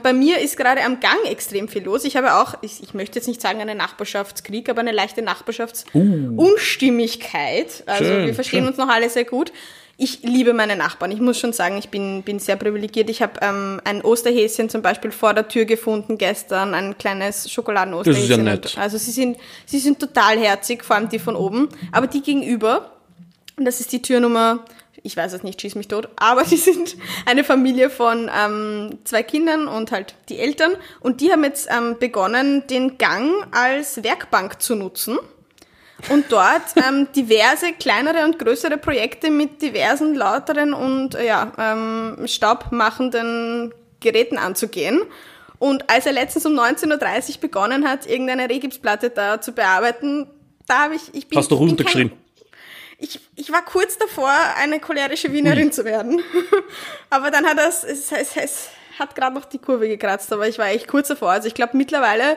Bei mir ist gerade am Gang extrem viel los. Ich habe auch, ich möchte jetzt nicht sagen einen Nachbarschaftskrieg, aber eine leichte Nachbarschaftsunstimmigkeit. Also schön, wir verstehen uns noch alle sehr gut. Ich liebe meine Nachbarn. Ich muss schon sagen, ich bin sehr privilegiert. Ich habe ein Osterhäschen zum Beispiel vor der Tür gefunden gestern, ein kleines Schokoladen-Osterhäschen. Das ist ja nett. Also sie sind total herzig, vor allem die von oben. Aber die gegenüber, das ist die Türnummer, ich weiß es nicht, schieß mich tot, aber sie sind eine Familie von 2 Kindern und halt die Eltern. Und die haben jetzt begonnen, den Gang als Werkbank zu nutzen. Und dort diverse kleinere und größere Projekte mit diversen lauteren und staubmachenden Geräten anzugehen. Und als er letztens um 19.30 Uhr begonnen hat, irgendeine Rehgipsplatte da zu bearbeiten, da habe ich... Hast du runtergeschrieben? Ich war kurz davor, eine cholerische Wienerin zu werden. Aber dann hat es hat gerade noch die Kurve gekratzt, aber ich war echt kurz davor. Also ich glaube mittlerweile,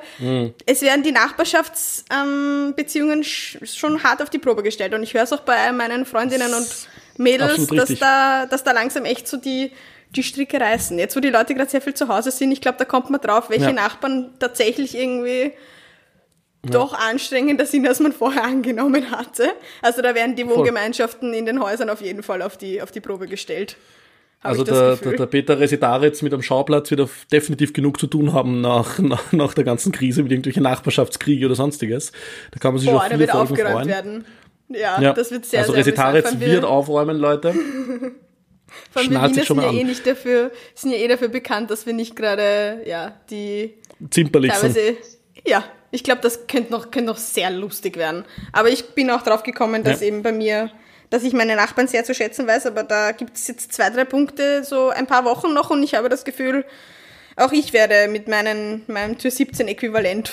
es werden die Nachbarschaftsbeziehungen schon hart auf die Probe gestellt. Und ich höre es auch bei meinen Freundinnen und Mädels, dass da langsam echt so die Stricke reißen. Jetzt, wo die Leute gerade sehr viel zu Hause sind, ich glaube, da kommt man drauf, welche Nachbarn tatsächlich irgendwie doch anstrengender sind, als man vorher angenommen hatte. Also da werden die Wohngemeinschaften in den Häusern auf jeden Fall auf die Probe gestellt. Also der Peter Resetarits mit am Schauplatz wird definitiv genug zu tun haben nach der ganzen Krise mit irgendwelchen Nachbarschaftskriegen oder sonstiges. Da kann man sich auf viele Folgen freuen. Werden. Ja, das wird sehr, also sehr Resetarits wird aufräumen, Leute. Von Schnallt sich schon mal an. Wir sind ja eh dafür bekannt, dass wir nicht gerade die zimperlich sind. Ja, ich glaube, das könnte noch sehr lustig werden. Aber ich bin auch drauf gekommen, dass eben bei mir... dass ich meine Nachbarn sehr zu schätzen weiß, aber da gibt es jetzt 2-3 Punkte, so ein paar Wochen noch und ich habe das Gefühl, auch ich werde mit meinem Tür 17-Äquivalent,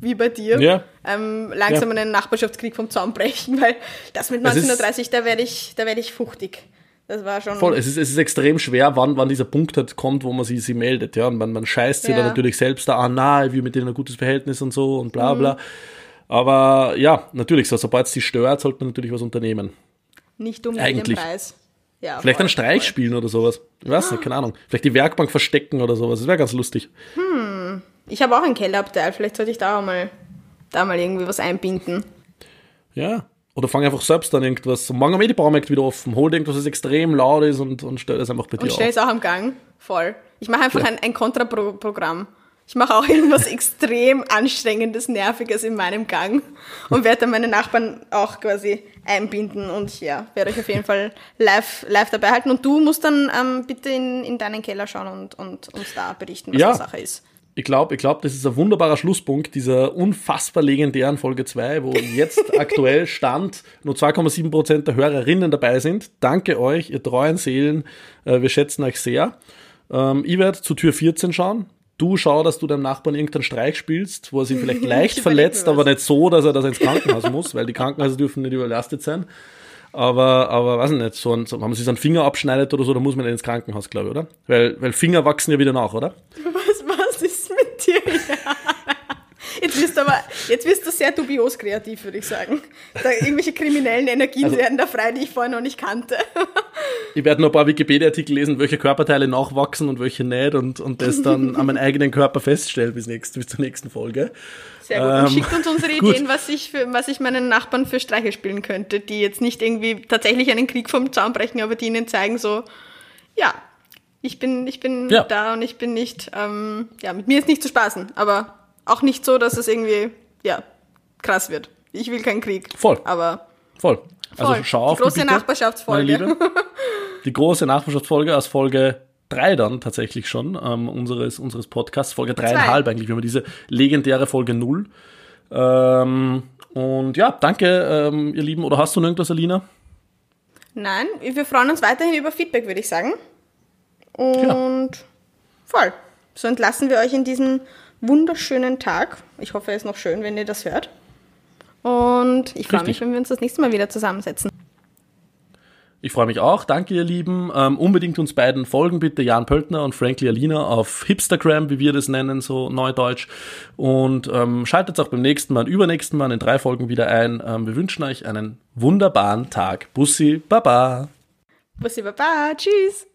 wie bei dir, langsam einen Nachbarschaftskrieg vom Zaun brechen, weil das mit 1930, da werde ich fuchtig. Das war schon... Voll, es ist extrem schwer, wann dieser Punkt halt kommt, wo man sie meldet, ja, und man scheißt sie dann natürlich selbst da an, na, wie mit denen ein gutes Verhältnis und so und bla bla. Aber ja, natürlich, sobald es die stört, sollte man natürlich was unternehmen. Nicht um den Preis. Ja, vielleicht einen Streich spielen oder sowas. Ich weiß nicht, keine Ahnung. Vielleicht die Werkbank verstecken oder sowas. Das wäre ganz lustig. Ich habe auch einen Kellerabteil. Vielleicht sollte ich da mal irgendwie was einbinden. Ja, oder fang einfach selbst an irgendwas. Morgen haben wir die Baumarkt wieder offen. Hol irgendwas, was extrem laut ist und stell das einfach bei dir auf. Und stell es auch am Gang. Voll. Ich mache einfach ein Kontraprogramm. Ich mache auch irgendwas extrem Anstrengendes, Nerviges in meinem Gang und werde dann meine Nachbarn auch quasi einbinden und werde euch auf jeden Fall live dabei halten. Und du musst dann bitte in deinen Keller schauen und uns da berichten, was die Sache ist. Ich glaube, das ist ein wunderbarer Schlusspunkt dieser unfassbar legendären Folge 2, wo jetzt aktuell Stand nur 2,7% der Hörerinnen dabei sind. Danke euch, ihr treuen Seelen, wir schätzen euch sehr. Ich werde zu Tür 14 schauen. Du schau, dass du deinem Nachbarn irgendeinen Streich spielst, wo er sich vielleicht leicht verletzt, aber nicht so, dass er das ins Krankenhaus muss, weil die Krankenhäuser dürfen nicht überlastet sein. Aber weiß ich nicht, wenn man sich einen Finger abschneidet oder so, dann muss man nicht ins Krankenhaus, glaube ich, oder? Weil Finger wachsen ja wieder nach, oder? Was ist mit dir? Ja. Jetzt wirst du sehr dubios kreativ, würde ich sagen. Da irgendwelche kriminellen Energien werden da frei, die ich vorher noch nicht kannte. Ich werde noch ein paar Wikipedia-Artikel lesen, welche Körperteile nachwachsen und welche nicht und das dann an meinem eigenen Körper feststellen bis zur nächsten Folge. Sehr gut. Und schickt uns unsere Ideen, was ich meinen Nachbarn für Streiche spielen könnte, die jetzt nicht irgendwie tatsächlich einen Krieg vom Zaun brechen, aber die ihnen zeigen so, ja, ich bin ja da und ich bin nicht, mit mir ist nicht zu spaßen, aber auch nicht so, dass es irgendwie, ja, krass wird. Ich will keinen Krieg. Voll. Also schau auf die große Nachbarschaftsfolge. Meine Liebe. Die große Nachbarschaftsfolge aus Folge 3 dann tatsächlich schon, unseres Podcasts, Folge 3,5 eigentlich, wenn wir diese legendäre Folge 0. Und ja, danke, ihr Lieben. Oder hast du noch irgendwas, Alina? Nein, wir freuen uns weiterhin über Feedback, würde ich sagen. Und voll. So entlassen wir euch in diesem wunderschönen Tag. Ich hoffe, er ist noch schön, wenn ihr das hört. Und ich freue mich, wenn wir uns das nächste Mal wieder zusammensetzen. Ich freue mich auch. Danke, ihr Lieben. Unbedingt uns beiden folgen, bitte. Jan Pöltner und Frankly Alina auf Hipstagram, wie wir das nennen, so neudeutsch. Und schaltet auch beim nächsten Mal, übernächsten Mal in 3 Folgen wieder ein. Wir wünschen euch einen wunderbaren Tag. Bussi, Baba. Bussi, Baba. Tschüss.